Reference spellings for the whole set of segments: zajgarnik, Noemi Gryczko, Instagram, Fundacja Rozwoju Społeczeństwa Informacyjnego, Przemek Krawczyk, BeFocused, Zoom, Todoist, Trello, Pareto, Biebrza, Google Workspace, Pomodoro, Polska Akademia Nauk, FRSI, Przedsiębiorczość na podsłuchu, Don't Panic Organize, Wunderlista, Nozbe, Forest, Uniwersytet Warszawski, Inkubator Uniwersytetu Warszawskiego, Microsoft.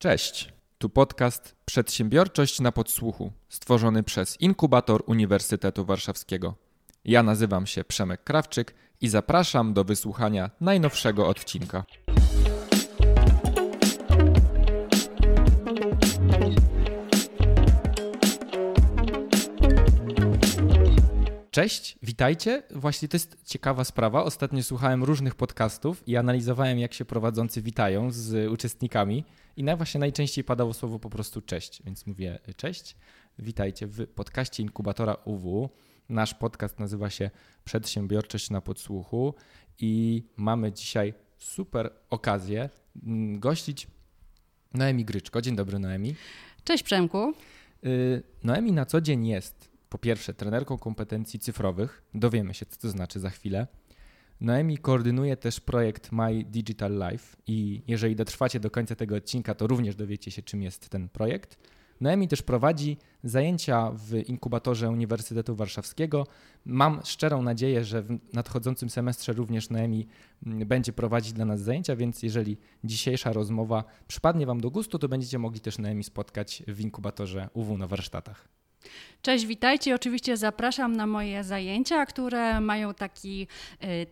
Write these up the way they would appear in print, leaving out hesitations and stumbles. Cześć, tu podcast Przedsiębiorczość na podsłuchu, stworzony przez Inkubator Uniwersytetu Warszawskiego. Ja nazywam się Przemek Krawczyk i zapraszam do wysłuchania najnowszego odcinka. Cześć, witajcie. Właśnie to jest ciekawa sprawa. Ostatnio słuchałem różnych podcastów i analizowałem, jak się prowadzący witają z uczestnikami i właśnie najczęściej padało słowo po prostu cześć, więc mówię cześć. Witajcie w podcaście Inkubatora UW. Nasz podcast nazywa się Przedsiębiorczość na podsłuchu i mamy dzisiaj super okazję gościć Noemi Gryczko. Dzień dobry, Noemi. Cześć, Przemku. Noemi na co dzień jest po pierwsze trenerką kompetencji cyfrowych, dowiemy się, co to znaczy za chwilę. Noemi koordynuje też projekt My Digital Life i jeżeli dotrwacie do końca tego odcinka, to również dowiecie się, czym jest ten projekt. Noemi też prowadzi zajęcia w Inkubatorze Uniwersytetu Warszawskiego. Mam szczerą nadzieję, że w nadchodzącym semestrze również Noemi będzie prowadzić dla nas zajęcia, więc jeżeli dzisiejsza rozmowa przypadnie Wam do gustu, to będziecie mogli też Noemi spotkać w Inkubatorze UW na warsztatach. Cześć, witajcie. Oczywiście zapraszam na moje zajęcia, które mają taki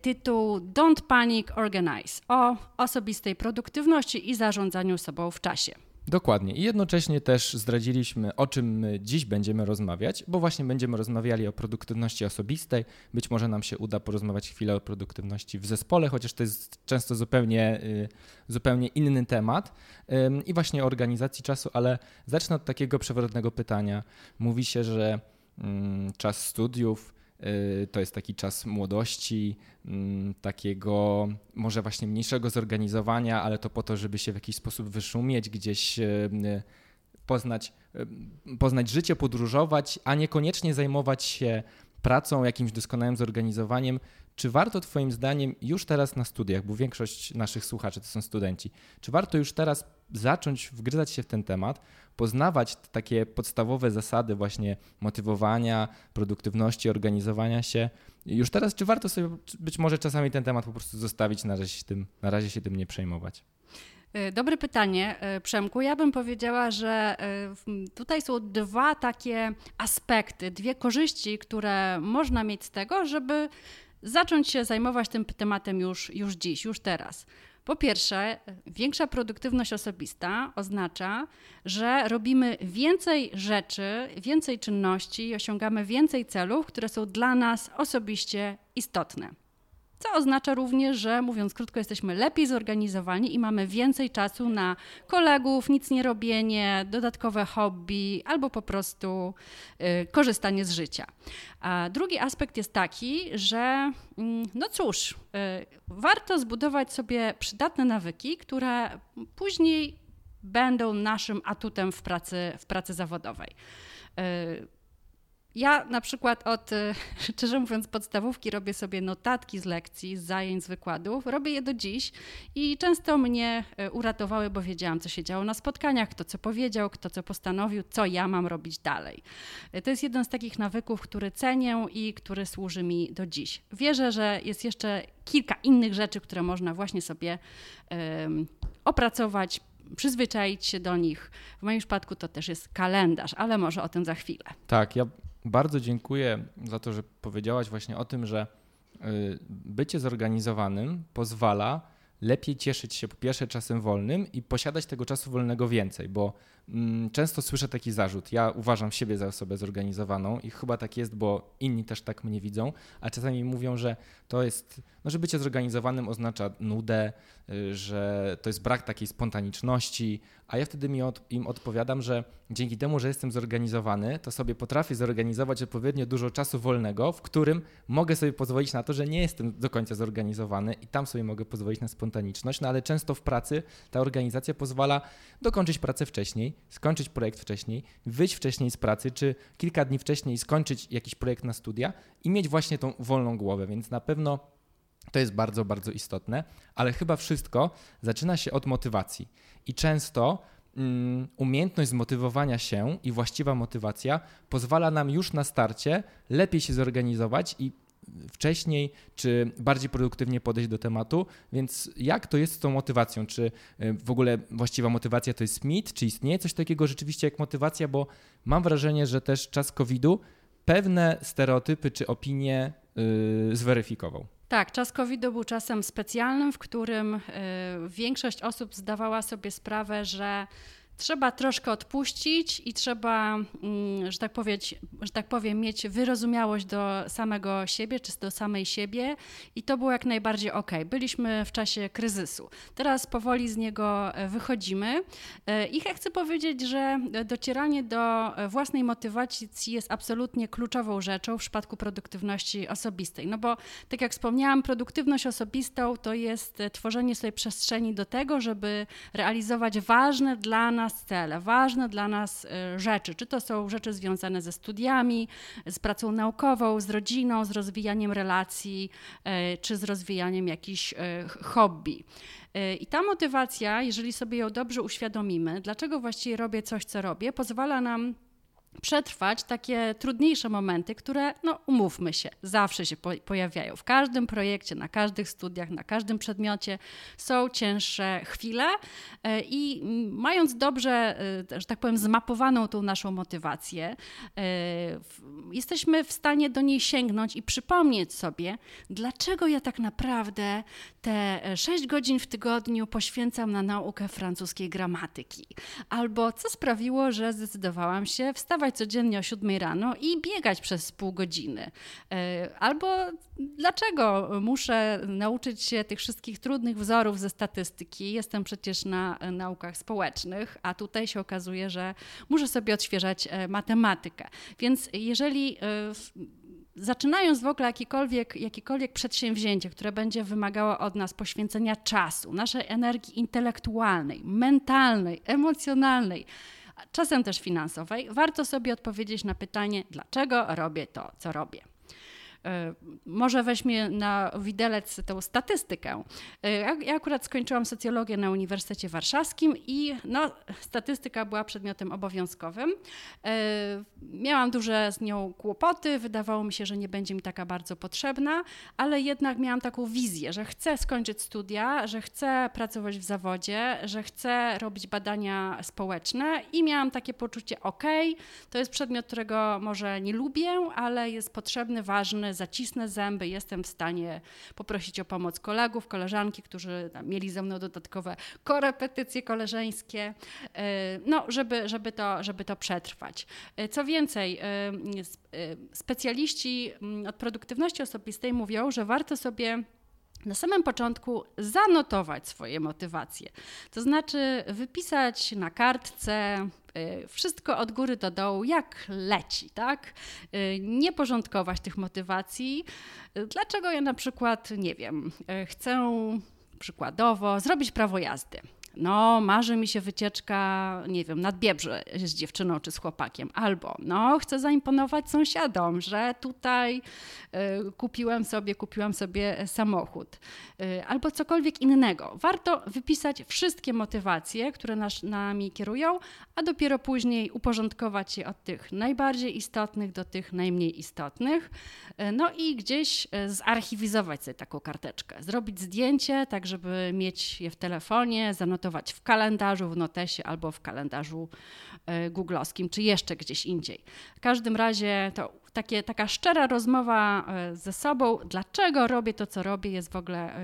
tytuł Don't Panic Organize o osobistej produktywności i zarządzaniu sobą w czasie. Dokładnie. I jednocześnie też zdradziliśmy, o czym dziś będziemy rozmawiać, bo właśnie będziemy rozmawiali o produktywności osobistej. Być może nam się uda porozmawiać chwilę o produktywności w zespole, chociaż to jest często zupełnie inny temat i właśnie o organizacji czasu, ale zacznę od takiego przewrotnego pytania. Mówi się, że czas studiów to jest taki czas młodości, takiego może właśnie mniejszego zorganizowania, ale to po to, żeby się w jakiś sposób wyszumieć, gdzieś poznać życie, podróżować, a niekoniecznie zajmować się pracą, jakimś doskonałym zorganizowaniem. Czy warto Twoim zdaniem już teraz na studiach, bo większość naszych słuchaczy to są studenci, czy warto już teraz zacząć wgryzać się w ten temat, poznawać takie podstawowe zasady właśnie motywowania, produktywności, organizowania się? Już teraz, czy warto sobie być może czasami ten temat po prostu zostawić, na razie się tym nie przejmować? Dobre pytanie, Przemku. Ja bym powiedziała, że tutaj są dwa takie aspekty, dwie korzyści, które można mieć z tego, żeby zacząć się zajmować tym tematem już dziś, już teraz. Po pierwsze, większa produktywność osobista oznacza, że robimy więcej rzeczy, więcej czynności i osiągamy więcej celów, które są dla nas osobiście istotne. Co oznacza również, że mówiąc krótko, jesteśmy lepiej zorganizowani i mamy więcej czasu na kolegów, nic nie robienie, dodatkowe hobby albo po prostu korzystanie z życia. A drugi aspekt jest taki, że warto zbudować sobie przydatne nawyki, które później będą naszym atutem w pracy zawodowej. Ja na przykład od, szczerze mówiąc, podstawówki robię sobie notatki z lekcji, z zajęć, z wykładów. Robię je do dziś i często mnie uratowały, bo wiedziałam, co się działo na spotkaniach, kto co powiedział, kto co postanowił, co ja mam robić dalej. To jest jeden z takich nawyków, który cenię i który służy mi do dziś. Wierzę, że jest jeszcze kilka innych rzeczy, które można właśnie sobie opracować, przyzwyczaić się do nich. W moim przypadku to też jest kalendarz, ale może o tym za chwilę. Tak, ja bardzo dziękuję za to, że powiedziałaś właśnie o tym, że bycie zorganizowanym pozwala lepiej cieszyć się po pierwsze czasem wolnym i posiadać tego czasu wolnego więcej, bo często słyszę taki zarzut. Ja uważam siebie za osobę zorganizowaną i chyba tak jest, bo inni też tak mnie widzą, a czasami mówią, że to jest, że bycie zorganizowanym oznacza nudę, że to jest brak takiej spontaniczności, a ja wtedy im odpowiadam, że dzięki temu, że jestem zorganizowany, to sobie potrafię zorganizować odpowiednio dużo czasu wolnego, w którym mogę sobie pozwolić na to, że nie jestem do końca zorganizowany i tam sobie mogę pozwolić na spontaniczność, ale często w pracy ta organizacja pozwala dokończyć pracę wcześniej, skończyć projekt wcześniej, wyjść wcześniej z pracy, czy kilka dni wcześniej skończyć jakiś projekt na studia i mieć właśnie tą wolną głowę, więc na pewno to jest bardzo, bardzo istotne, ale chyba wszystko zaczyna się od motywacji i często umiejętność zmotywowania się i właściwa motywacja pozwala nam już na starcie lepiej się zorganizować i wcześniej, czy bardziej produktywnie podejść do tematu, więc jak to jest z tą motywacją? Czy w ogóle właściwa motywacja to jest mit, czy istnieje coś takiego rzeczywiście jak motywacja, bo mam wrażenie, że też czas COVID-u pewne stereotypy czy opinie zweryfikował. Tak, czas COVID-u był czasem specjalnym, w którym większość osób zdawała sobie sprawę, że trzeba troszkę odpuścić i trzeba, że tak powiem, mieć wyrozumiałość do samego siebie, czy do samej siebie, i to było jak najbardziej okej. Byliśmy w czasie kryzysu. Teraz powoli z niego wychodzimy i chcę powiedzieć, że docieranie do własnej motywacji jest absolutnie kluczową rzeczą w przypadku produktywności osobistej. No bo tak jak wspomniałam, produktywność osobistą to jest tworzenie sobie przestrzeni do tego, żeby realizować ważne dla nas cele, ważne dla nas rzeczy, czy to są rzeczy związane ze studiami, z pracą naukową, z rodziną, z rozwijaniem relacji, czy z rozwijaniem jakichś hobby. I ta motywacja, jeżeli sobie ją dobrze uświadomimy, dlaczego właściwie robię coś, co robię, pozwala nam przetrwać takie trudniejsze momenty, które, no umówmy się, zawsze się pojawiają. W każdym projekcie, na każdych studiach, na każdym przedmiocie są cięższe chwile i mając dobrze, że tak powiem, zmapowaną tą naszą motywację, jesteśmy w stanie do niej sięgnąć i przypomnieć sobie, dlaczego ja tak naprawdę te 6 godzin w tygodniu poświęcam na naukę francuskiej gramatyki. Albo co sprawiło, że zdecydowałam się wstawać codziennie o 7 rano i biegać przez pół godziny. Albo dlaczego muszę nauczyć się tych wszystkich trudnych wzorów ze statystyki? Jestem przecież na naukach społecznych, a tutaj się okazuje, że muszę sobie odświeżać matematykę. Więc jeżeli zaczynając w ogóle jakiekolwiek przedsięwzięcie, które będzie wymagało od nas poświęcenia czasu, naszej energii intelektualnej, mentalnej, emocjonalnej, czasem też finansowej, warto sobie odpowiedzieć na pytanie, dlaczego robię to, co robię. Może weźmie na widelec tą statystykę. Ja akurat skończyłam socjologię na Uniwersytecie Warszawskim i statystyka była przedmiotem obowiązkowym. Miałam duże z nią kłopoty, wydawało mi się, że nie będzie mi taka bardzo potrzebna, ale jednak miałam taką wizję, że chcę skończyć studia, że chcę pracować w zawodzie, że chcę robić badania społeczne i miałam takie poczucie, okej, to jest przedmiot, którego może nie lubię, ale jest potrzebny, ważny, zacisnę zęby, jestem w stanie poprosić o pomoc kolegów, koleżanki, którzy mieli ze mną dodatkowe korepetycje koleżeńskie, żeby to przetrwać. Co więcej, specjaliści od produktywności osobistej mówią, że warto sobie na samym początku zanotować swoje motywacje, to znaczy wypisać na kartce wszystko od góry do dołu, jak leci, tak? Nie porządkować tych motywacji. Dlaczego ja na przykład, nie wiem, chcę przykładowo zrobić prawo jazdy. Marzy mi się wycieczka, nie wiem, nad Biebrze z dziewczyną czy z chłopakiem. Albo, chcę zaimponować sąsiadom, że tutaj kupiłam sobie samochód. Albo cokolwiek innego. Warto wypisać wszystkie motywacje, które nami kierują, a dopiero później uporządkować je od tych najbardziej istotnych do tych najmniej istotnych. I gdzieś zarchiwizować sobie taką karteczkę. Zrobić zdjęcie, tak żeby mieć je w telefonie, zanotować w kalendarzu, w notesie albo w kalendarzu googlowskim, czy jeszcze gdzieś indziej. W każdym razie to taka szczera rozmowa ze sobą, dlaczego robię to, co robię, jest w ogóle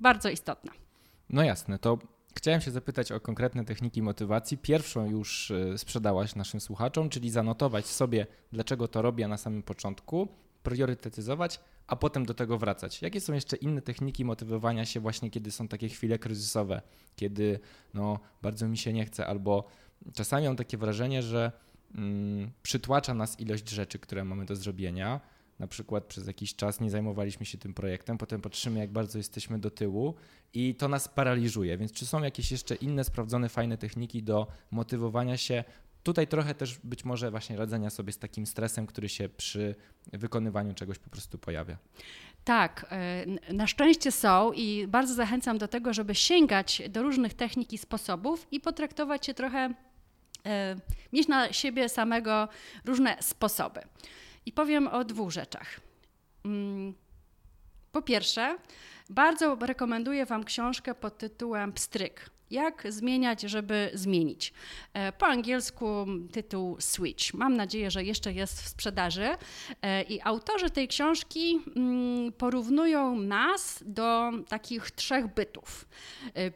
bardzo istotna. No jasne, to chciałem się zapytać o konkretne techniki motywacji. Pierwszą już sprzedałaś naszym słuchaczom, czyli zanotować sobie, dlaczego to robię na samym początku, priorytetyzować, a potem do tego wracać. Jakie są jeszcze inne techniki motywowania się właśnie, kiedy są takie chwile kryzysowe, kiedy bardzo mi się nie chce, albo czasami mam takie wrażenie, że przytłacza nas ilość rzeczy, które mamy do zrobienia. Na przykład przez jakiś czas nie zajmowaliśmy się tym projektem, potem patrzymy, jak bardzo jesteśmy do tyłu i to nas paraliżuje. Więc czy są jakieś jeszcze inne sprawdzone, fajne techniki do motywowania się? Tutaj trochę też być może właśnie radzenia sobie z takim stresem, który się przy wykonywaniu czegoś po prostu pojawia. Tak, na szczęście są i bardzo zachęcam do tego, żeby sięgać do różnych technik i sposobów i potraktować je trochę, mieć na siebie samego różne sposoby. I powiem o dwóch rzeczach. Po pierwsze, bardzo rekomenduję Wam książkę pod tytułem Pstryk. Jak zmieniać, żeby zmienić. Po angielsku tytuł Switch. Mam nadzieję, że jeszcze jest w sprzedaży. I autorzy tej książki porównują nas do takich trzech bytów.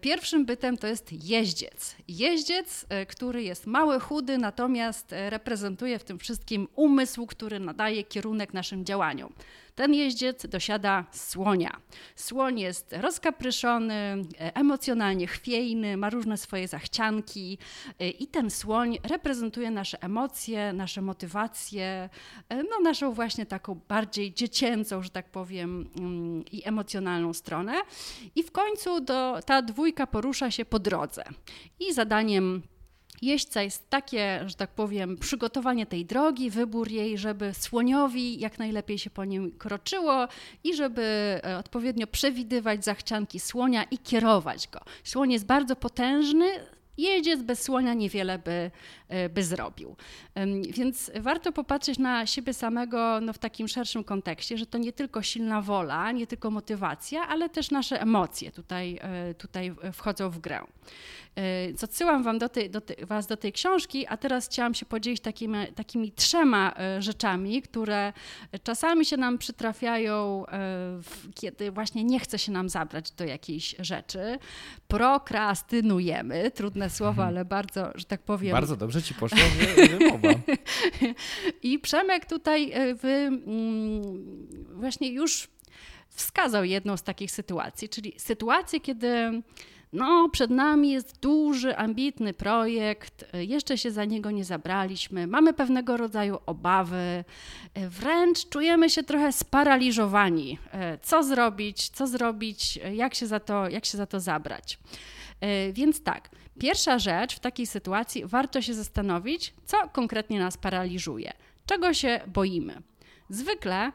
Pierwszym bytem to jest jeździec. Jeździec, który jest mały, chudy, natomiast reprezentuje w tym wszystkim umysł, który nadaje kierunek naszym działaniom. Ten jeździec dosiada słonia. Słoń jest rozkapryszony, emocjonalnie chwiejny, ma różne swoje zachcianki i ten słoń reprezentuje nasze emocje, nasze motywacje, no naszą właśnie taką bardziej dziecięcą, że tak powiem, i emocjonalną stronę. I w końcu ta dwójka porusza się po drodze i zadaniem jeźdźca jest takie, że tak powiem, przygotowanie tej drogi, wybór jej, żeby słoniowi jak najlepiej się po nim kroczyło i żeby odpowiednio przewidywać zachcianki słonia i kierować go. Słoń jest bardzo potężny, jeździec bez słonia niewiele by zrobił. Więc warto popatrzeć na siebie samego w takim szerszym kontekście, że to nie tylko silna wola, nie tylko motywacja, ale też nasze emocje tutaj wchodzą w grę. Odsyłam wam was do tej książki, a teraz chciałam się podzielić takimi trzema rzeczami, które czasami się nam przytrafiają, kiedy właśnie nie chce się nam zabrać do jakiejś rzeczy. Prokrastynujemy, trudne słowa, ale bardzo, że tak powiem... Bardzo dobrze ci poszło wymowa. I Przemek tutaj właśnie już wskazał jedną z takich sytuacji, czyli sytuację, kiedy przed nami jest duży, ambitny projekt, jeszcze się za niego nie zabraliśmy, mamy pewnego rodzaju obawy, wręcz czujemy się trochę sparaliżowani. Co zrobić, jak się za to zabrać. Więc tak, pierwsza rzecz w takiej sytuacji, warto się zastanowić, co konkretnie nas paraliżuje, czego się boimy. Zwykle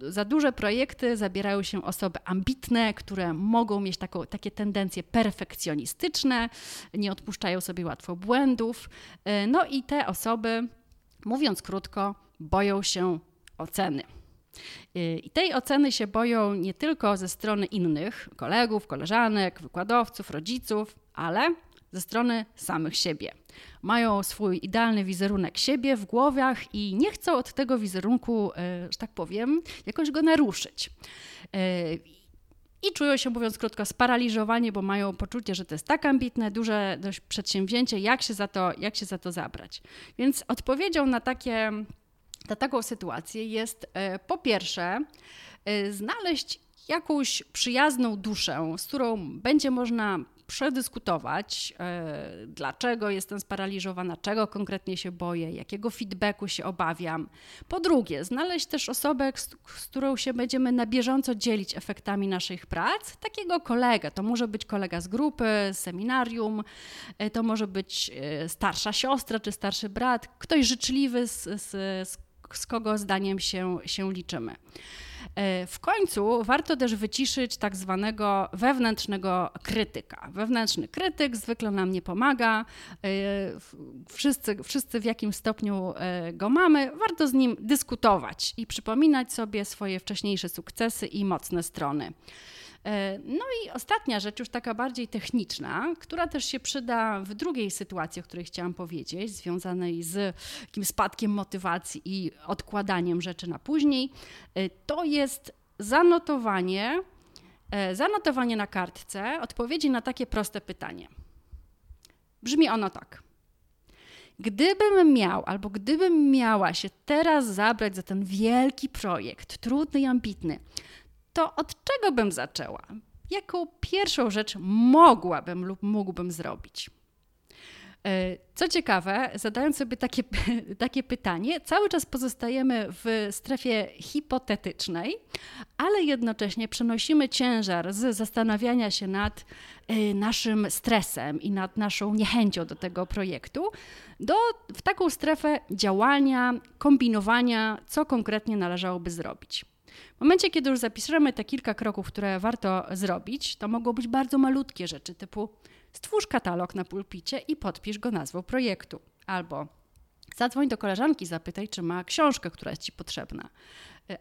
za duże projekty zabierają się osoby ambitne, które mogą mieć takie tendencje perfekcjonistyczne, nie odpuszczają sobie łatwo błędów. No i te osoby, mówiąc krótko, boją się oceny. I tej oceny się boją nie tylko ze strony innych, kolegów, koleżanek, wykładowców, rodziców, ale ze strony samych siebie. Mają swój idealny wizerunek siebie w głowach i nie chcą od tego wizerunku, że tak powiem, jakoś go naruszyć. I czują się, mówiąc krótko, sparaliżowani, bo mają poczucie, że to jest tak ambitne, duże dość przedsięwzięcie, jak się za to zabrać. Więc odpowiedzią na taką sytuację jest po pierwsze znaleźć jakąś przyjazną duszę, z którą będzie można przedyskutować, dlaczego jestem sparaliżowana, czego konkretnie się boję, jakiego feedbacku się obawiam. Po drugie, znaleźć też osobę, z którą się będziemy na bieżąco dzielić efektami naszych prac, takiego kolegę. To może być kolega z grupy, z seminarium, to może być starsza siostra czy starszy brat, ktoś życzliwy, z kogo zdaniem się liczymy. W końcu warto też wyciszyć tak zwanego wewnętrznego krytyka. Wewnętrzny krytyk zwykle nam nie pomaga, wszyscy w jakimś stopniu go mamy. Warto z nim dyskutować i przypominać sobie swoje wcześniejsze sukcesy i mocne strony. No i ostatnia rzecz, już taka bardziej techniczna, która też się przyda w drugiej sytuacji, o której chciałam powiedzieć, związanej z takim spadkiem motywacji i odkładaniem rzeczy na później, to jest zanotowanie na kartce odpowiedzi na takie proste pytanie. Brzmi ono tak. Gdybym miał albo gdybym miała się teraz zabrać za ten wielki projekt, trudny i ambitny, to od czego bym zaczęła? Jaką pierwszą rzecz mogłabym lub mógłbym zrobić? Co ciekawe, zadając sobie takie pytanie, cały czas pozostajemy w strefie hipotetycznej, ale jednocześnie przenosimy ciężar z zastanawiania się nad naszym stresem i nad naszą niechęcią do tego projektu w taką strefę działania, kombinowania, co konkretnie należałoby zrobić. W momencie, kiedy już zapiszemy te kilka kroków, które warto zrobić, to mogą być bardzo malutkie rzeczy, typu stwórz katalog na pulpicie i podpisz go nazwą projektu, albo Zadzwoń do koleżanki, zapytaj, czy ma książkę, która jest ci potrzebna,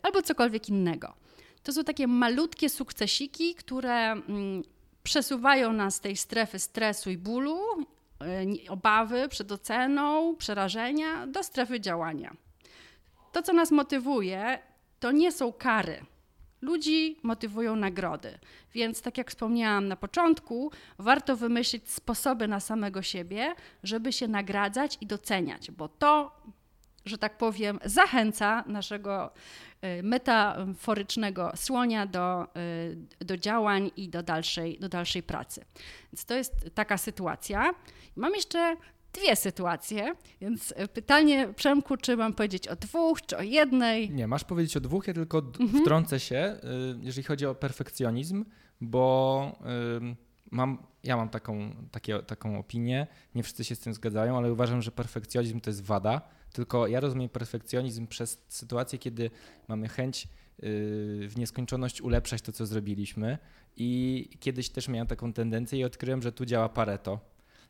albo cokolwiek innego. To są takie malutkie sukcesiki, które przesuwają nas z tej strefy stresu i bólu, obawy przed oceną, przerażenia do strefy działania. To, co nas motywuje, to nie są kary. Ludzi motywują nagrody, więc tak jak wspomniałam na początku, warto wymyślić sposoby na samego siebie, żeby się nagradzać i doceniać, bo to, że tak powiem, zachęca naszego metaforycznego słonia do działań i do dalszej pracy. Więc to jest taka sytuacja. Mam jeszcze dwie sytuacje, więc pytanie, Przemku, czy mam powiedzieć o dwóch, czy o jednej? Nie, masz powiedzieć o dwóch, ja tylko wtrącę się, jeżeli chodzi o perfekcjonizm, bo ja mam taką opinię, nie wszyscy się z tym zgadzają, ale uważam, że perfekcjonizm to jest wada, tylko ja rozumiem perfekcjonizm przez sytuację, kiedy mamy chęć w nieskończoność ulepszać to, co zrobiliśmy, i kiedyś też miałem taką tendencję i odkryłem, że tu działa Pareto.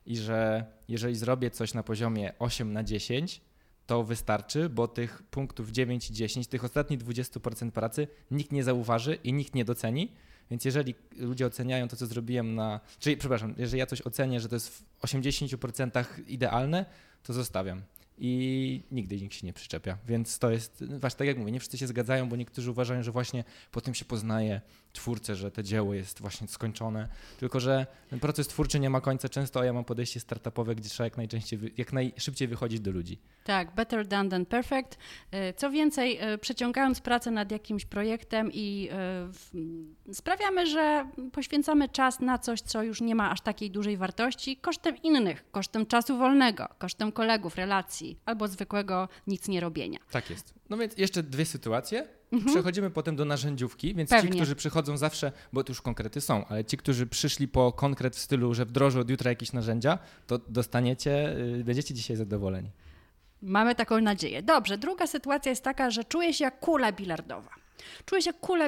I że jeżeli zrobię coś na poziomie 8/10, to wystarczy, bo tych punktów 9 i 10, tych ostatnich 20% pracy nikt nie zauważy i nikt nie doceni, więc jeżeli ludzie oceniają to, co zrobiłem jeżeli ja coś ocenię, że to jest w 80% idealne, to zostawiam i nigdy nikt się nie przyczepia, więc to jest, właśnie tak jak mówię, nie wszyscy się zgadzają, bo niektórzy uważają, że właśnie po tym się poznaje twórcę, że to dzieło jest właśnie skończone, tylko że ten proces twórczy nie ma końca często, a ja mam podejście startupowe, gdzie trzeba jak najszybciej wychodzić do ludzi. Tak, better done than perfect. Co więcej, przeciągając pracę nad jakimś projektem i sprawiamy, że poświęcamy czas na coś, co już nie ma aż takiej dużej wartości, kosztem innych, kosztem czasu wolnego, kosztem kolegów, relacji albo zwykłego nic nie robienia. Tak jest. No więc jeszcze dwie sytuacje. Przechodzimy potem do narzędziówki, więc Ci, którzy przychodzą zawsze, bo tu już konkrety są, ale ci, którzy przyszli po konkret w stylu, że wdrożę od jutra jakieś narzędzia, to dostaniecie, będziecie dzisiaj zadowoleni. Mamy taką nadzieję. Dobrze, druga sytuacja jest taka, że czuję się jak kula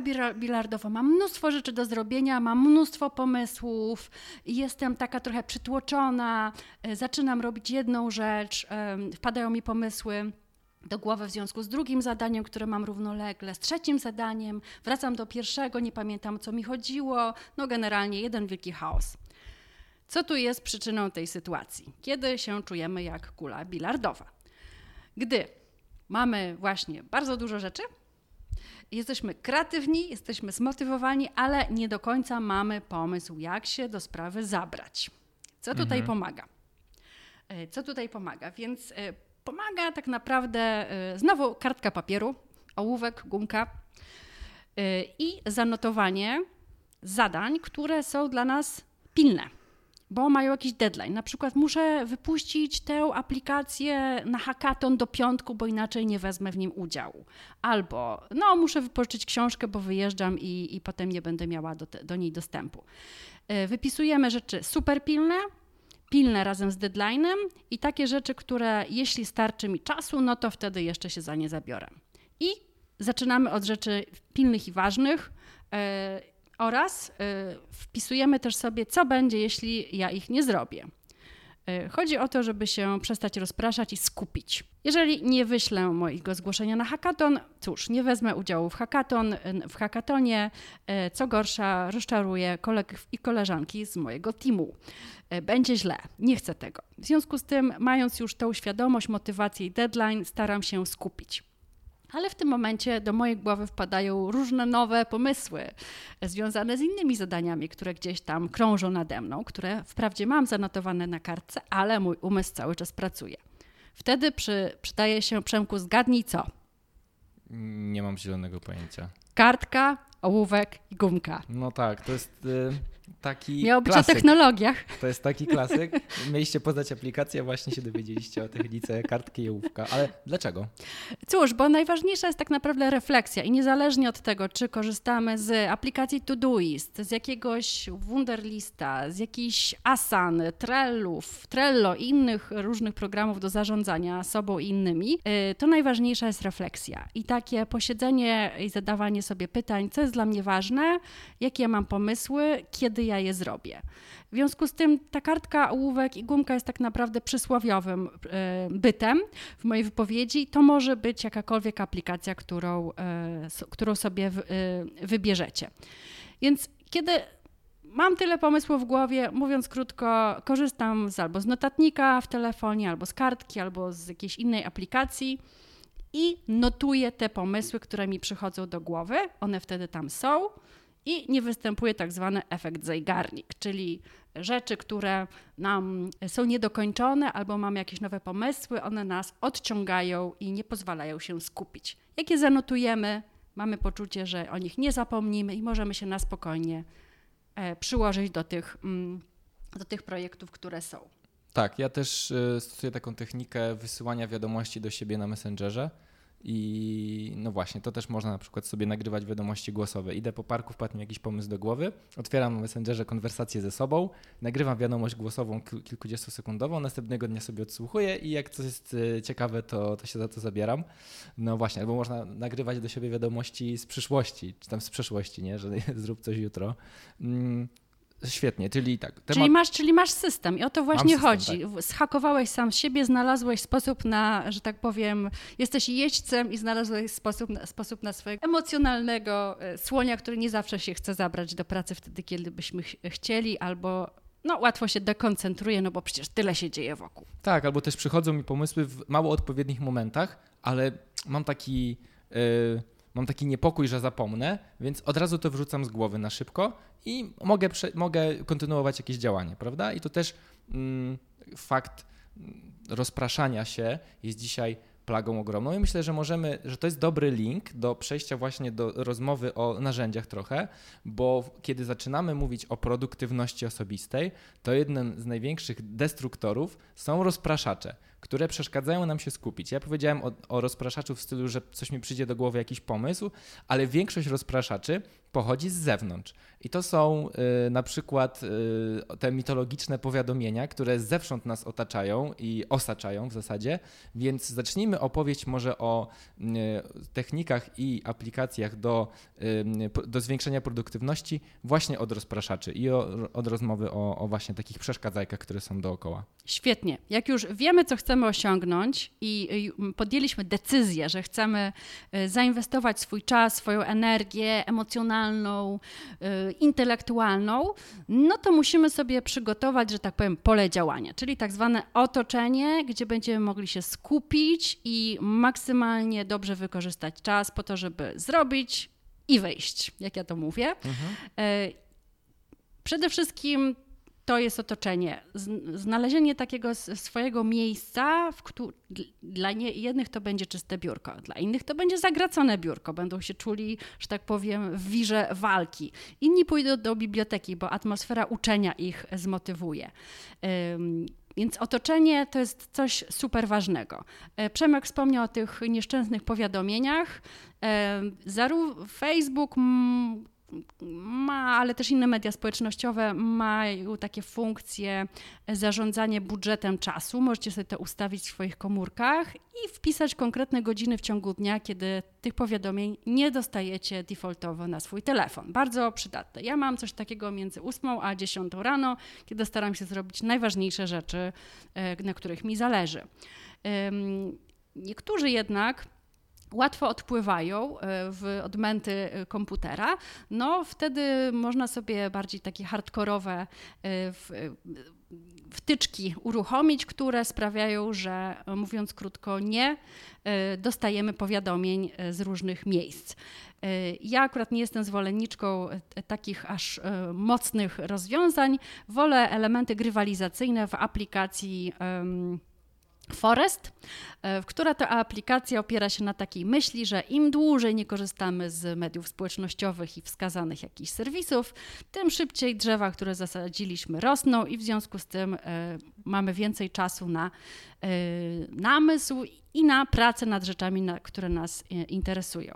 bilardowa. Mam mnóstwo rzeczy do zrobienia, mam mnóstwo pomysłów, jestem taka trochę przytłoczona, zaczynam robić jedną rzecz, wpadają mi pomysły do głowy w związku z drugim zadaniem, które mam równolegle, z trzecim zadaniem, wracam do pierwszego, nie pamiętam, o co mi chodziło, no generalnie jeden wielki chaos. Co tu jest przyczyną tej sytuacji? Kiedy się czujemy jak kula bilardowa? Gdy mamy właśnie bardzo dużo rzeczy, jesteśmy kreatywni, jesteśmy zmotywowani, ale nie do końca mamy pomysł, jak się do sprawy zabrać. Co tutaj pomaga? Więc pomaga tak naprawdę znowu kartka papieru, ołówek, gumka i zanotowanie zadań, które są dla nas pilne, bo mają jakiś deadline. Na przykład muszę wypuścić tę aplikację na hackathon do piątku, bo inaczej nie wezmę w nim udziału. Albo muszę wypożyczyć książkę, bo wyjeżdżam i potem nie będę miała do niej dostępu. Wypisujemy rzeczy super pilne razem z deadline'em i takie rzeczy, które jeśli starczy mi czasu, no to wtedy jeszcze się za nie zabiorę. I zaczynamy od rzeczy pilnych i ważnych oraz wpisujemy też sobie, co będzie, jeśli ja ich nie zrobię. Chodzi o to, żeby się przestać rozpraszać i skupić. Jeżeli nie wyślę mojego zgłoszenia na hackathon, cóż, nie wezmę udziału w hackathonie, co gorsza, rozczaruję kolegów i koleżanki z mojego teamu. Będzie źle, nie chcę tego. W związku z tym, mając już tą świadomość, motywację i deadline, staram się skupić. Ale w tym momencie do mojej głowy wpadają różne nowe pomysły związane z innymi zadaniami, które gdzieś tam krążą nade mną, które wprawdzie mam zanotowane na kartce, ale mój umysł cały czas pracuje. Wtedy przydaje się, Przemku, zgadnij co? Nie mam zielonego pojęcia. Kartka, ołówek i gumka. No tak, to jest taki miało klasyk. Miało być o technologiach. To jest taki klasyk. Mieliście poznać aplikację, właśnie się dowiedzieliście o technice kartki i ołówka. Ale dlaczego? Cóż, bo najważniejsza jest tak naprawdę refleksja i niezależnie od tego, czy korzystamy z aplikacji Todoist, z jakiegoś Wunderlista, z jakichś Asan, Trello i innych różnych programów do zarządzania sobą i innymi, to najważniejsza jest refleksja i takie posiedzenie i zadawanie sobie pytań, co jest dla mnie ważne, jakie ja mam pomysły, kiedy kiedy ja je zrobię. W związku z tym ta kartka, ołówek i gumka jest tak naprawdę przysłowiowym bytem w mojej wypowiedzi. To może być jakakolwiek aplikacja, którą sobie wybierzecie. Więc kiedy mam tyle pomysłów w głowie, mówiąc krótko, korzystam albo z notatnika w telefonie, albo z kartki, albo z jakiejś innej aplikacji i notuję te pomysły, które mi przychodzą do głowy. One wtedy tam są i nie występuje tak zwany efekt zajgarnik, czyli rzeczy, które nam są niedokończone albo mamy jakieś nowe pomysły, one nas odciągają i nie pozwalają się skupić. Jak je zanotujemy, mamy poczucie, że o nich nie zapomnimy i możemy się na spokojnie przyłożyć do tych projektów, które są. Tak, ja też stosuję taką technikę wysyłania wiadomości do siebie na Messengerze i no właśnie, to też można na przykład sobie nagrywać wiadomości głosowe. Idę po parku, wpadł mi jakiś pomysł do głowy, otwieram w Messengerze konwersację ze sobą, nagrywam wiadomość głosową kilkudziestosekundową, następnego dnia sobie odsłuchuję i jak coś jest ciekawe, to się za to zabieram. No właśnie, albo można nagrywać do siebie wiadomości z przyszłości, czy tam z przeszłości, nie? Że zrób coś jutro. Świetnie, czyli tak. Temat... Czyli masz system i o to właśnie system, chodzi. Tak. Zhakowałeś sam siebie, znalazłeś sposób na, że tak powiem, jesteś jeźdźcem i znalazłeś sposób na swojego emocjonalnego słonia, który nie zawsze się chce zabrać do pracy wtedy, kiedy byśmy chcieli, albo no, łatwo się dekoncentruje, no bo przecież tyle się dzieje wokół. Tak, albo też przychodzą mi pomysły w mało odpowiednich momentach, ale mam taki niepokój, że zapomnę, więc od razu to wyrzucam z głowy na szybko i mogę kontynuować jakieś działanie, prawda? I to też fakt rozpraszania się jest dzisiaj plagą ogromną i myślę, że że to jest dobry link do przejścia właśnie do rozmowy o narzędziach trochę, bo kiedy zaczynamy mówić o produktywności osobistej, to jednym z największych destruktorów są rozpraszacze, które przeszkadzają nam się skupić. Ja powiedziałem o rozpraszaczu w stylu, że coś mi przyjdzie do głowy, jakiś pomysł, ale większość rozpraszaczy pochodzi z zewnątrz. I to są na przykład te mitologiczne powiadomienia, które zewsząd nas otaczają i osaczają w zasadzie, więc zacznijmy opowieść może o technikach i aplikacjach do zwiększenia produktywności właśnie od rozpraszaczy i od rozmowy o właśnie takich przeszkadzajkach, które są dookoła. Świetnie. Jak już wiemy, co chcemy osiągnąć i podjęliśmy decyzję, że chcemy zainwestować swój czas, swoją energię emocjonalną, intelektualną, no to musimy sobie przygotować, że tak powiem, pole działania, czyli tak zwane otoczenie, gdzie będziemy mogli się skupić i maksymalnie dobrze wykorzystać czas po to, żeby zrobić i wyjść, jak ja to mówię. Mhm. Przede wszystkim to jest otoczenie. Znalezienie takiego swojego miejsca, dla jednych to będzie czyste biurko, dla innych to będzie zagracone biurko. Będą się czuli, że tak powiem, w wirze walki. Inni pójdą do biblioteki, bo atmosfera uczenia ich zmotywuje. Więc otoczenie to jest coś super ważnego. Przemek wspomniał o tych nieszczęsnych powiadomieniach. Zarówno Facebook ma, ale też inne media społecznościowe mają takie funkcje zarządzanie budżetem czasu. Możecie sobie to ustawić w swoich komórkach i wpisać konkretne godziny w ciągu dnia, kiedy tych powiadomień nie dostajecie defaultowo na swój telefon. Bardzo przydatne. Ja mam coś takiego między 8 a 10 rano, kiedy staram się zrobić najważniejsze rzeczy, na których mi zależy. Niektórzy jednak łatwo odpływają w odmęty komputera, no wtedy można sobie bardziej takie hardkorowe wtyczki uruchomić, które sprawiają, że mówiąc krótko nie dostajemy powiadomień z różnych miejsc. Ja akurat nie jestem zwolenniczką takich aż mocnych rozwiązań, wolę elementy grywalizacyjne w aplikacji Forest, która to aplikacja opiera się na takiej myśli, że im dłużej nie korzystamy z mediów społecznościowych i wskazanych jakichś serwisów, tym szybciej drzewa, które zasadziliśmy, rosną i w związku z tym mamy więcej czasu na namysł i na pracę nad rzeczami, które nas interesują.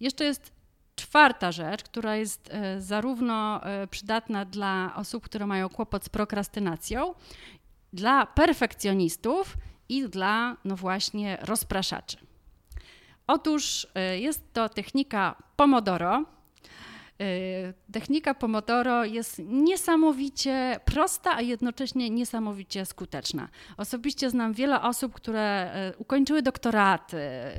Jeszcze jest czwarta rzecz, która jest zarówno przydatna dla osób, które mają kłopot z prokrastynacją, dla perfekcjonistów i dla, no właśnie, rozpraszaczy. Otóż jest to technika Pomodoro, Technika Pomodoro jest niesamowicie prosta, a jednocześnie niesamowicie skuteczna. Osobiście znam wiele osób, które ukończyły doktoraty,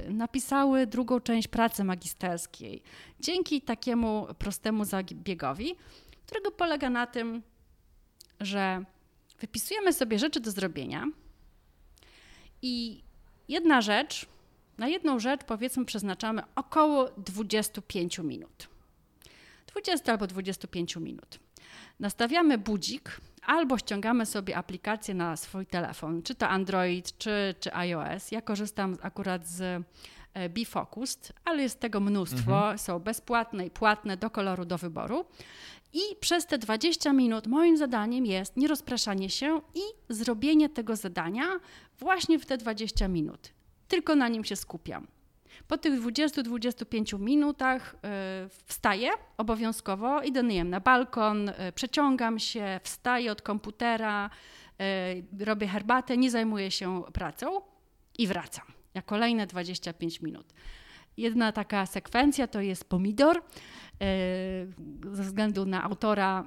napisały drugą część pracy magisterskiej dzięki takiemu prostemu zabiegowi, którego polega na tym, że wypisujemy sobie rzeczy do zrobienia i na jedną rzecz powiedzmy przeznaczamy około 25 minut. 20 albo 25 minut. Nastawiamy budzik albo ściągamy sobie aplikację na swój telefon, czy to Android, czy iOS. Ja korzystam akurat z BeFocused, ale jest tego mnóstwo. Mhm. Są bezpłatne i płatne do koloru, do wyboru. I przez te 20 minut moim zadaniem jest nie rozpraszanie się i zrobienie tego zadania właśnie w te 20 minut. Tylko na nim się skupiam. Po tych 20-25 minutach wstaję obowiązkowo, idę nie wiem, na balkon, przeciągam się, wstaję od komputera, robię herbatę, nie zajmuję się pracą i wracam na kolejne 25 minut. Jedna taka sekwencja to jest pomidor. Ze względu na autora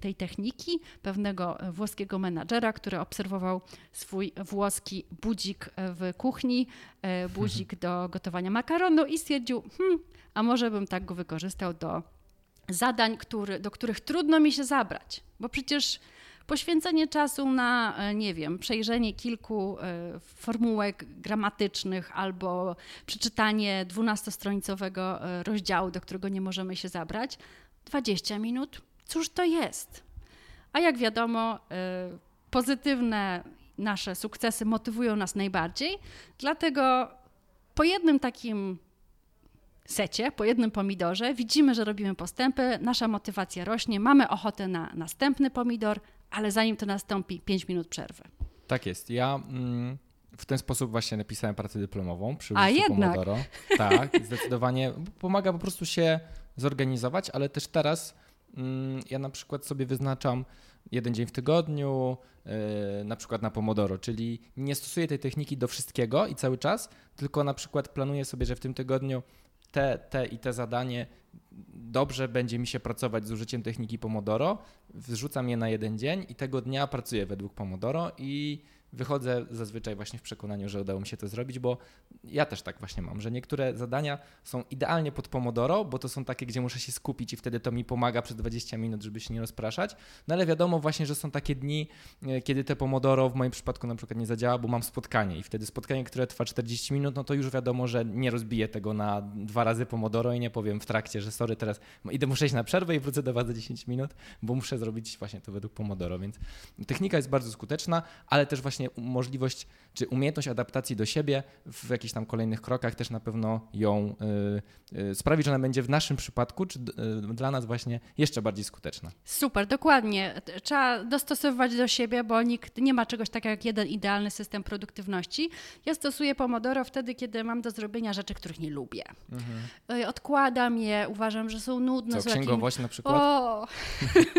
tej techniki, pewnego włoskiego menadżera, który obserwował swój włoski budzik w kuchni, budzik do gotowania makaronu i stwierdził, a może bym tak go wykorzystał do zadań, do których trudno mi się zabrać, bo przecież poświęcenie czasu na, nie wiem, przejrzenie kilku formułek gramatycznych albo przeczytanie 12-stronicowego rozdziału, do którego nie możemy się zabrać, 20 minut, cóż to jest? A jak wiadomo, pozytywne nasze sukcesy motywują nas najbardziej, dlatego po jednym takim secie, po jednym pomidorze widzimy, że robimy postępy, nasza motywacja rośnie, mamy ochotę na następny pomidor, ale zanim to nastąpi, 5 minut przerwy. Tak jest. Ja w ten sposób właśnie napisałem pracę dyplomową przy użyciu Pomodoro. Tak, zdecydowanie. Pomaga po prostu się zorganizować, ale też teraz ja na przykład sobie wyznaczam jeden dzień w tygodniu, na przykład na Pomodoro, czyli nie stosuję tej techniki do wszystkiego i cały czas, tylko na przykład planuję sobie, że w tym tygodniu te zadanie dobrze będzie mi się pracować z użyciem techniki Pomodoro, wrzucam je na jeden dzień i tego dnia pracuję według Pomodoro i wychodzę zazwyczaj właśnie w przekonaniu, że udało mi się to zrobić, bo ja też tak właśnie mam, że niektóre zadania są idealnie pod Pomodoro, bo to są takie, gdzie muszę się skupić i wtedy to mi pomaga przez 20 minut, żeby się nie rozpraszać, no ale wiadomo właśnie, że są takie dni, kiedy te Pomodoro w moim przypadku na przykład nie zadziała, bo mam spotkanie i wtedy spotkanie, które trwa 40 minut, no to już wiadomo, że nie rozbiję tego na 2 razy Pomodoro i nie powiem w trakcie, że sorry, teraz idę, muszę iść na przerwę i wrócę do was za 10 minut, bo muszę zrobić właśnie to według Pomodoro, więc technika jest bardzo skuteczna, ale też właśnie możliwość czy umiejętność adaptacji do siebie w jakichś tam kolejnych krokach też na pewno ją sprawi, że ona będzie w naszym przypadku czy dla nas właśnie jeszcze bardziej skuteczna. Super, dokładnie. Trzeba dostosowywać do siebie, bo nikt nie ma czegoś takiego jak jeden idealny system produktywności. Ja stosuję Pomodoro wtedy, kiedy mam do zrobienia rzeczy, których nie lubię. Mhm. Odkładam je, uważam, że są nudne. Co, księgowość na przykład? O!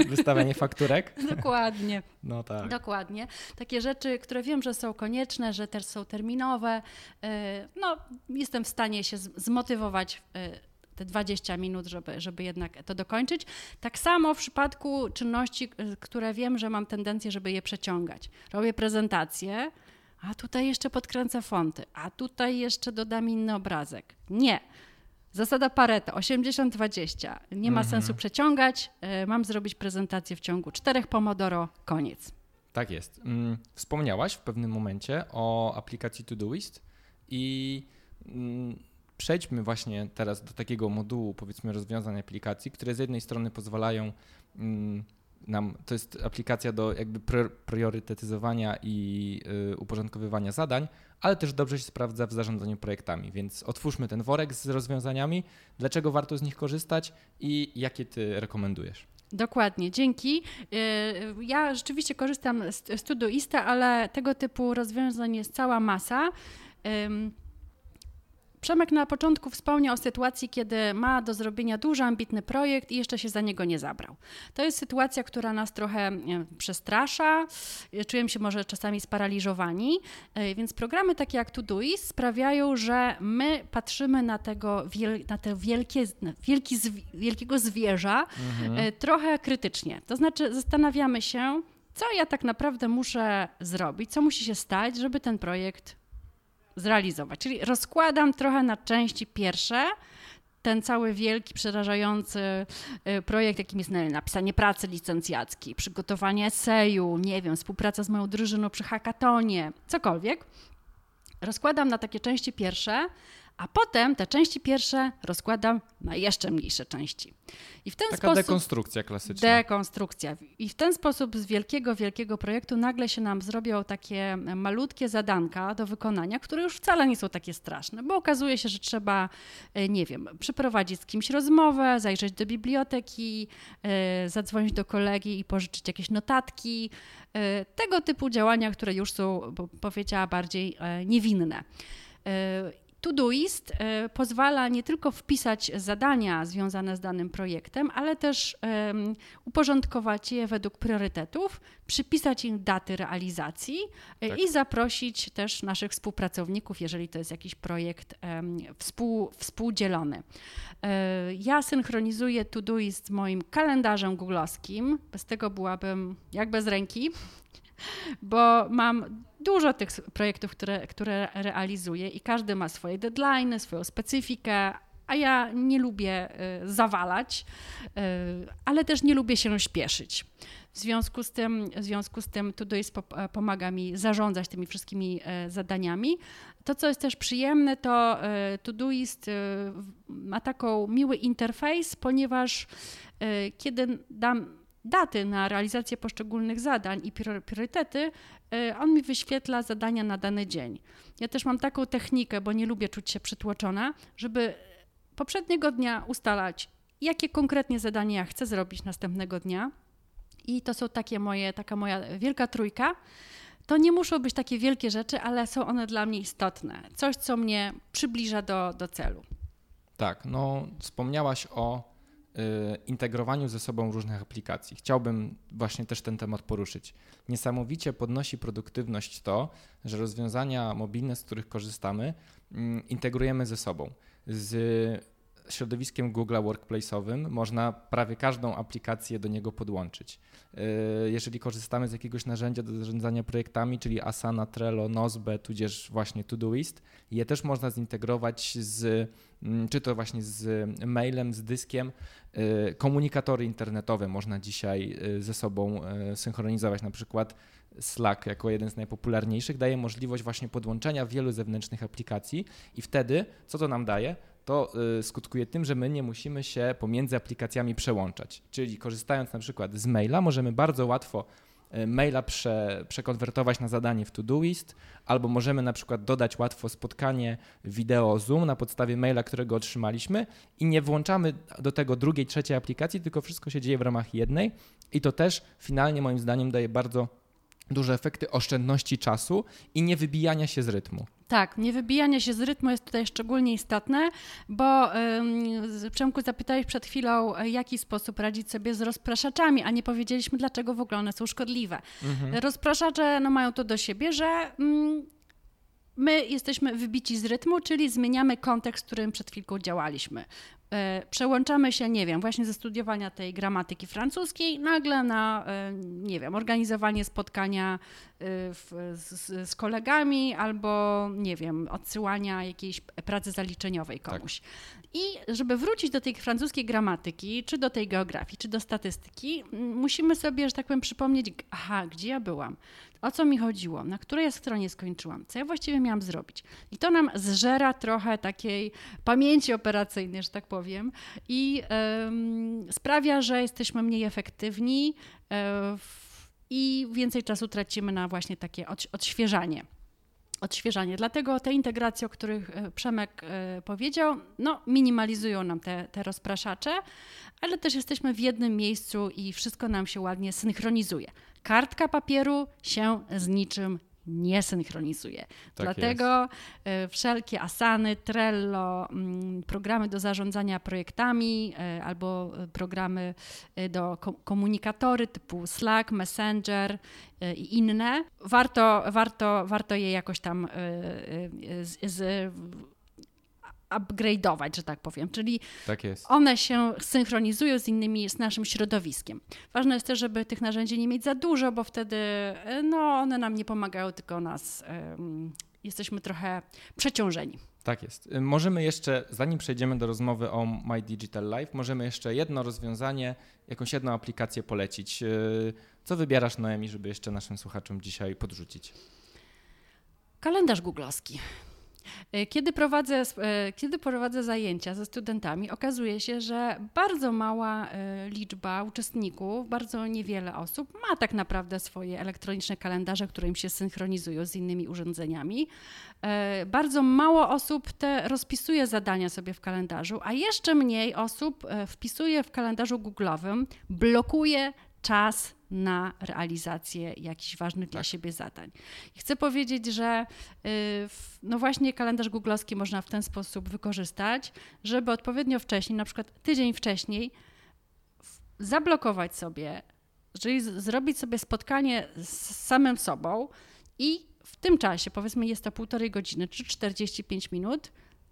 Wystawianie fakturek? Dokładnie. No tak. Dokładnie. Takie rzeczy, które wiem, że są konieczne, że też są terminowe. No, jestem w stanie się zmotywować te 20 minut, żeby jednak to dokończyć. Tak samo w przypadku czynności, które wiem, że mam tendencję, żeby je przeciągać. Robię prezentację, a tutaj jeszcze podkręcę fonty, a tutaj jeszcze dodam inny obrazek. Nie. Zasada Pareto, 80-20. Nie ma sensu przeciągać. Mam zrobić prezentację w ciągu 4 pomodoro, koniec. Tak jest. Wspomniałaś w pewnym momencie o aplikacji Todoist i przejdźmy właśnie teraz do takiego modułu, powiedzmy, rozwiązań aplikacji, które z jednej strony pozwalają nam, to jest aplikacja do jakby priorytetyzowania i uporządkowywania zadań, ale też dobrze się sprawdza w zarządzaniu projektami, więc otwórzmy ten worek z rozwiązaniami, dlaczego warto z nich korzystać i jakie ty rekomendujesz? Dokładnie, dzięki. Ja rzeczywiście korzystam z Todoista, ale tego typu rozwiązań jest cała masa. Przemek na początku wspomniał o sytuacji, kiedy ma do zrobienia duży, ambitny projekt i jeszcze się za niego nie zabrał. To jest sytuacja, która nas trochę przestrasza, czujemy się może czasami sparaliżowani, więc programy takie jak Todoist sprawiają, że my patrzymy na wielkiego zwierza trochę krytycznie. To znaczy zastanawiamy się, co ja tak naprawdę muszę zrobić, co musi się stać, żeby ten projekt zrealizować. Czyli rozkładam trochę na części pierwsze ten cały wielki, przerażający projekt, jakim jest napisanie pracy licencjackiej, przygotowanie eseju, nie wiem, współpraca z moją drużyną przy hackatonie, cokolwiek. Rozkładam na takie części pierwsze, a potem te części pierwsze rozkładam na jeszcze mniejsze części. I w ten sposób, dekonstrukcja klasyczna. Dekonstrukcja. I w ten sposób z wielkiego projektu nagle się nam zrobią takie malutkie zadanka do wykonania, które już wcale nie są takie straszne, bo okazuje się, że trzeba, nie wiem, przeprowadzić z kimś rozmowę, zajrzeć do biblioteki, zadzwonić do kolegi i pożyczyć jakieś notatki. Tego typu działania, które już są, powiedziała, bardziej niewinne. Todoist pozwala nie tylko wpisać zadania związane z danym projektem, ale też uporządkować je według priorytetów, przypisać im daty realizacji i zaprosić też naszych współpracowników, jeżeli to jest jakiś projekt współdzielony. Ja synchronizuję Todoist z moim kalendarzem googlowskim, bez tego byłabym jak bez ręki, bo mam dużo tych projektów, które realizuję i każdy ma swoje deadline'y, swoją specyfikę, a ja nie lubię zawalać, ale też nie lubię się śpieszyć. W związku z tym Todoist pomaga mi zarządzać tymi wszystkimi zadaniami. To, co jest też przyjemne, to Todoist ma taką miły interfejs, ponieważ kiedy dam daty na realizację poszczególnych zadań i priorytety, on mi wyświetla zadania na dany dzień. Ja też mam taką technikę, bo nie lubię czuć się przytłoczona, żeby poprzedniego dnia ustalać, jakie konkretnie zadanie ja chcę zrobić następnego dnia. I to są taka moja wielka trójka. To nie muszą być takie wielkie rzeczy, ale są one dla mnie istotne. Coś, co mnie przybliża do celu. Tak, no wspomniałaś o integrowaniu ze sobą różnych aplikacji. Chciałbym właśnie też ten temat poruszyć. Niesamowicie podnosi produktywność to, że rozwiązania mobilne, z których korzystamy, integrujemy ze sobą. Z środowiskiem Google Workspace'owym można prawie każdą aplikację do niego podłączyć. Jeżeli korzystamy z jakiegoś narzędzia do zarządzania projektami, czyli Asana, Trello, Nozbe, tudzież właśnie Todoist, je też można zintegrować czy to właśnie z mailem, z dyskiem. Komunikatory internetowe można dzisiaj ze sobą synchronizować. Na przykład Slack, jako jeden z najpopularniejszych, daje możliwość właśnie podłączenia wielu zewnętrznych aplikacji i wtedy, co to nam daje? To skutkuje tym, że my nie musimy się pomiędzy aplikacjami przełączać. Czyli korzystając na przykład z maila, możemy bardzo łatwo maila przekonwertować na zadanie w Todoist, albo możemy na przykład dodać łatwo spotkanie wideo Zoom na podstawie maila, którego otrzymaliśmy i nie włączamy do tego drugiej, trzeciej aplikacji, tylko wszystko się dzieje w ramach jednej i to też finalnie moim zdaniem daje bardzo duże efekty oszczędności czasu i nie wybijania się z rytmu. Tak, nie wybijanie się z rytmu jest tutaj szczególnie istotne, bo Przemku, zapytałeś przed chwilą, jaki sposób radzić sobie z rozpraszaczami, a nie powiedzieliśmy, dlaczego w ogóle one są szkodliwe. Rozpraszacze mają to do siebie, że my jesteśmy wybici z rytmu, czyli zmieniamy kontekst, w którym przed chwilką działaliśmy. Przełączamy się, nie wiem, właśnie ze studiowania tej gramatyki francuskiej nagle na, nie wiem, organizowanie spotkania z kolegami albo, nie wiem, odsyłania jakiejś pracy zaliczeniowej komuś. Tak. I żeby wrócić do tej francuskiej gramatyki, czy do tej geografii, czy do statystyki, musimy sobie, że tak powiem, przypomnieć, gdzie ja byłam, o co mi chodziło, na której stronie skończyłam, co ja właściwie miałam zrobić. I to nam zżera trochę takiej pamięci operacyjnej, że tak powiem, i sprawia, że jesteśmy mniej efektywni i więcej czasu tracimy na właśnie takie odświeżanie. Dlatego te integracje, o których Przemek powiedział, minimalizują nam te rozpraszacze, ale też jesteśmy w jednym miejscu i wszystko nam się ładnie synchronizuje. Kartka papieru się z niczym nie synchronizuje. Tak dlatego jest. Wszelkie asany, Trello, programy do zarządzania projektami albo programy do komunikatory typu Slack, Messenger i inne, warto je jakoś tam upgrade'ować, że tak powiem, czyli tak jest. One się synchronizują z innymi, z naszym środowiskiem. Ważne jest też, żeby tych narzędzi nie mieć za dużo, bo wtedy one nam nie pomagają, tylko nas jesteśmy trochę przeciążeni. Tak jest. Możemy jeszcze, zanim przejdziemy do rozmowy o My Digital Life, możemy jeszcze jedno rozwiązanie, jakąś jedną aplikację polecić. Co wybierasz, Noemi, żeby jeszcze naszym słuchaczom dzisiaj podrzucić? Kalendarz googlowski. Kiedy prowadzę zajęcia ze studentami, okazuje się, że bardzo mała liczba uczestników, bardzo niewiele osób ma tak naprawdę swoje elektroniczne kalendarze, które im się synchronizują z innymi urządzeniami. Bardzo mało osób rozpisuje zadania sobie w kalendarzu, a jeszcze mniej osób wpisuje w kalendarzu googlowym, blokuje czas na realizację jakichś ważnych dla siebie zadań. I chcę powiedzieć, że właśnie kalendarz googlowski można w ten sposób wykorzystać, żeby odpowiednio wcześniej, na przykład tydzień wcześniej, zablokować sobie, czyli zrobić sobie spotkanie z samym sobą i w tym czasie, powiedzmy jest to 1,5 godziny czy 45 minut,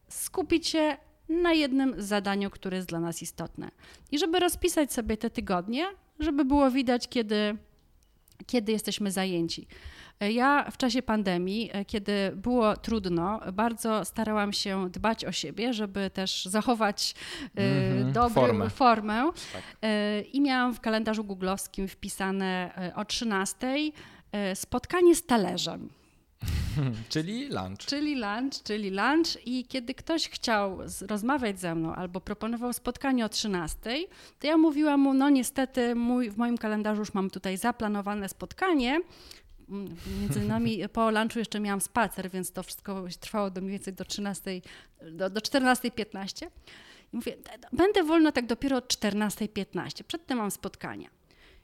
skupić się na jednym zadaniu, które jest dla nas istotne. I żeby rozpisać sobie te tygodnie, żeby było widać, kiedy jesteśmy zajęci. Ja w czasie pandemii, kiedy było trudno, bardzo starałam się dbać o siebie, żeby też zachować dobrą formę. Tak. I miałam w kalendarzu googlowskim wpisane o 13:00 spotkanie z talerzem. Czyli lunch. I kiedy ktoś chciał rozmawiać ze mną albo proponował spotkanie o 13:00, to ja mówiłam mu, no niestety w moim kalendarzu już mam tutaj zaplanowane spotkanie. Między nami po lunchu jeszcze miałam spacer, więc to wszystko trwało mniej więcej do 14:15. I mówię, będę wolna tak dopiero od 14:15, przedtem mam spotkania.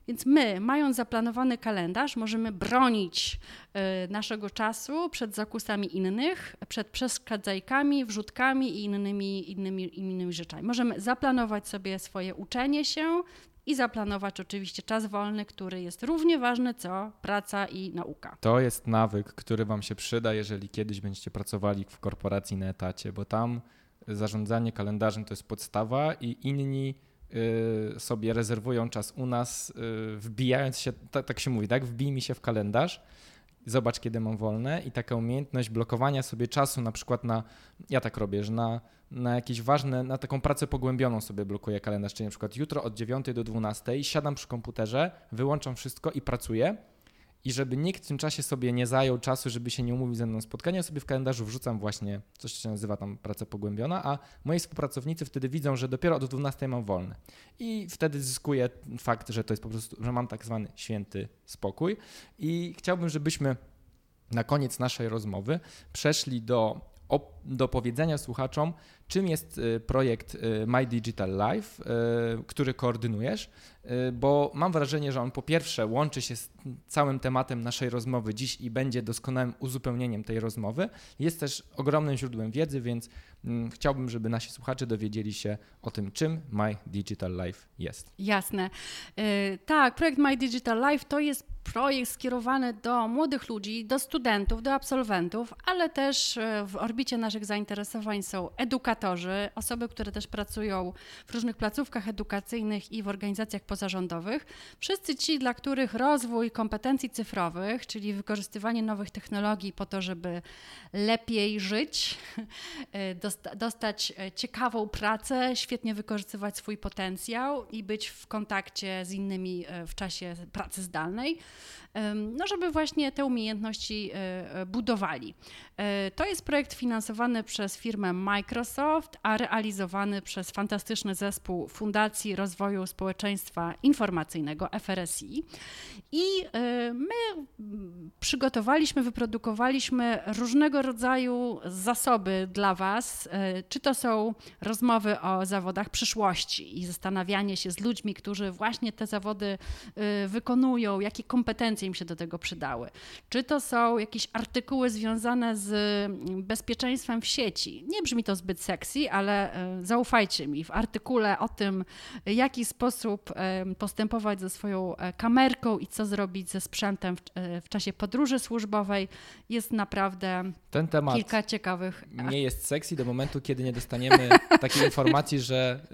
Więc my, mając zaplanowany kalendarz, możemy bronić naszego czasu przed zakusami innych, przed przeszkadzajkami, wrzutkami i innymi rzeczami. Możemy zaplanować sobie swoje uczenie się i zaplanować oczywiście czas wolny, który jest równie ważny co praca i nauka. To jest nawyk, który wam się przyda, jeżeli kiedyś będziecie pracowali w korporacji na etacie, bo tam zarządzanie kalendarzem to jest podstawa i inni sobie rezerwują czas u nas, wbijając się, tak się mówi, tak? Wbij mi się w kalendarz, zobacz kiedy mam wolne i taka umiejętność blokowania sobie czasu na przykład ja tak robię, że na jakieś ważne, na taką pracę pogłębioną sobie blokuję kalendarz, czyli na przykład jutro od 9 do 12 siadam przy komputerze, wyłączam wszystko i pracuję i żeby nikt w tym czasie sobie nie zajął czasu, żeby się nie umówił ze mną spotkania, sobie w kalendarzu wrzucam właśnie, coś się nazywa tam praca pogłębiona, a moi współpracownicy wtedy widzą, że dopiero od 12 mam wolne. I wtedy zyskuję fakt, że to jest po prostu, że mam tak zwany święty spokój i chciałbym, żebyśmy na koniec naszej rozmowy przeszli do powiedzenia słuchaczom, czym jest projekt My Digital Life, który koordynujesz, bo mam wrażenie, że on po pierwsze łączy się z całym tematem naszej rozmowy dziś i będzie doskonałym uzupełnieniem tej rozmowy. Jest też ogromnym źródłem wiedzy, więc chciałbym, żeby nasi słuchacze dowiedzieli się o tym, czym My Digital Life jest. Jasne. Tak, projekt My Digital Life to jest projekt skierowany do młodych ludzi, do studentów, do absolwentów, ale też w orbicie naszych zainteresowań są edukatorzy, osoby, które też pracują w różnych placówkach edukacyjnych i w organizacjach pozarządowych. Wszyscy ci, dla których rozwój kompetencji cyfrowych, czyli wykorzystywanie nowych technologii po to, żeby lepiej żyć, dostać ciekawą pracę, świetnie wykorzystywać swój potencjał i być w kontakcie z innymi w czasie pracy zdalnej, żeby właśnie te umiejętności budowali. To jest projekt finansowany przez firmę Microsoft, a realizowany przez fantastyczny zespół Fundacji Rozwoju Społeczeństwa Informacyjnego, FRSI. I my przygotowaliśmy, wyprodukowaliśmy różnego rodzaju zasoby dla was, czy to są rozmowy o zawodach przyszłości i zastanawianie się z ludźmi, którzy właśnie te zawody wykonują, jakie kompetencje kompetencje im się do tego przydały. Czy to są jakieś artykuły związane z bezpieczeństwem w sieci. Nie brzmi to zbyt sexy, ale zaufajcie mi. W artykule o tym, w jaki sposób postępować ze swoją kamerką i co zrobić ze sprzętem w czasie podróży służbowej, jest naprawdę ten temat kilka ciekawych. Nie jest sexy do momentu, kiedy nie dostaniemy takiej informacji, że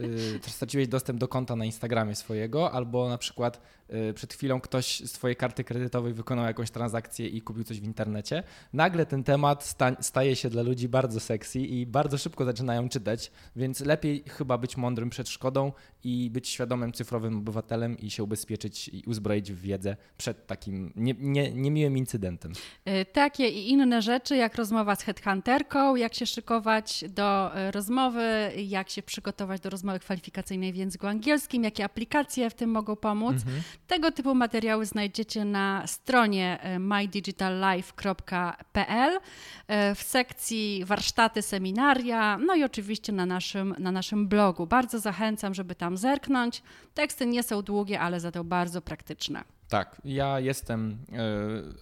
straciłeś dostęp do konta na Instagramie swojego, albo na przykład przed chwilą ktoś z twojej karty kredytowej wykonał jakąś transakcję i kupił coś w internecie. Nagle ten temat staje się dla ludzi bardzo sexy i bardzo szybko zaczynają czytać, więc lepiej chyba być mądrym przed szkodą i być świadomym cyfrowym obywatelem i się ubezpieczyć i uzbroić w wiedzę przed takim niemiłym incydentem. Takie i inne rzeczy, jak rozmowa z headhunterką, jak się szykować do rozmowy, jak się przygotować do rozmowy kwalifikacyjnej w języku angielskim, jakie aplikacje w tym mogą pomóc. Mhm. Tego typu materiały znajdziecie na stronie mydigitallife.pl w sekcji warsztaty, seminaria, no i oczywiście na naszym blogu. Bardzo zachęcam, żeby tam zerknąć. Teksty nie są długie, ale za to bardzo praktyczne. Tak, ja jestem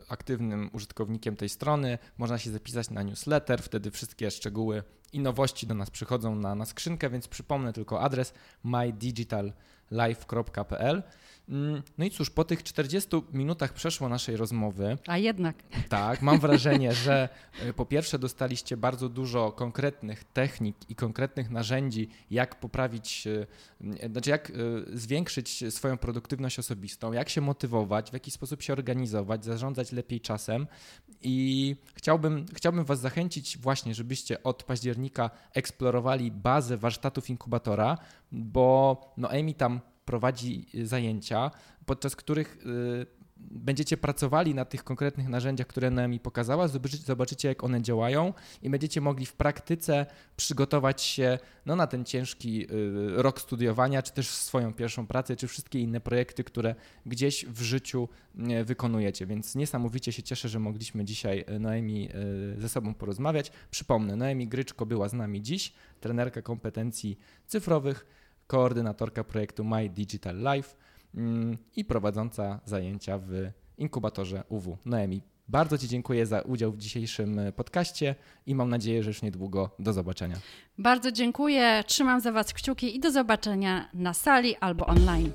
aktywnym użytkownikiem tej strony. Można się zapisać na newsletter, wtedy wszystkie szczegóły i nowości do nas przychodzą na skrzynkę, więc przypomnę tylko adres mydigitallife.pl. No i cóż, po tych 40 minutach przeszło naszej rozmowy. A jednak. Tak, mam wrażenie, że po pierwsze dostaliście bardzo dużo konkretnych technik i konkretnych narzędzi, jak poprawić, znaczy jak zwiększyć swoją produktywność osobistą, jak się motywować, w jaki sposób się organizować, zarządzać lepiej czasem. I chciałbym was zachęcić właśnie, żebyście od października eksplorowali bazę warsztatów inkubatora, bo Noemi tam prowadzi zajęcia, podczas których będziecie pracowali na tych konkretnych narzędziach, które Noemi pokazała, zobaczycie jak one działają i będziecie mogli w praktyce przygotować się na ten ciężki rok studiowania, czy też swoją pierwszą pracę, czy wszystkie inne projekty, które gdzieś w życiu wykonujecie. Więc niesamowicie się cieszę, że mogliśmy dzisiaj Noemi ze sobą porozmawiać. Przypomnę, Noemi Gryczko była z nami dziś, trenerka kompetencji cyfrowych, koordynatorka projektu My Digital Life i prowadząca zajęcia w inkubatorze UW. Noemi, bardzo ci dziękuję za udział w dzisiejszym podcaście i mam nadzieję, że już niedługo do zobaczenia. Bardzo dziękuję, trzymam za was kciuki i do zobaczenia na sali albo online.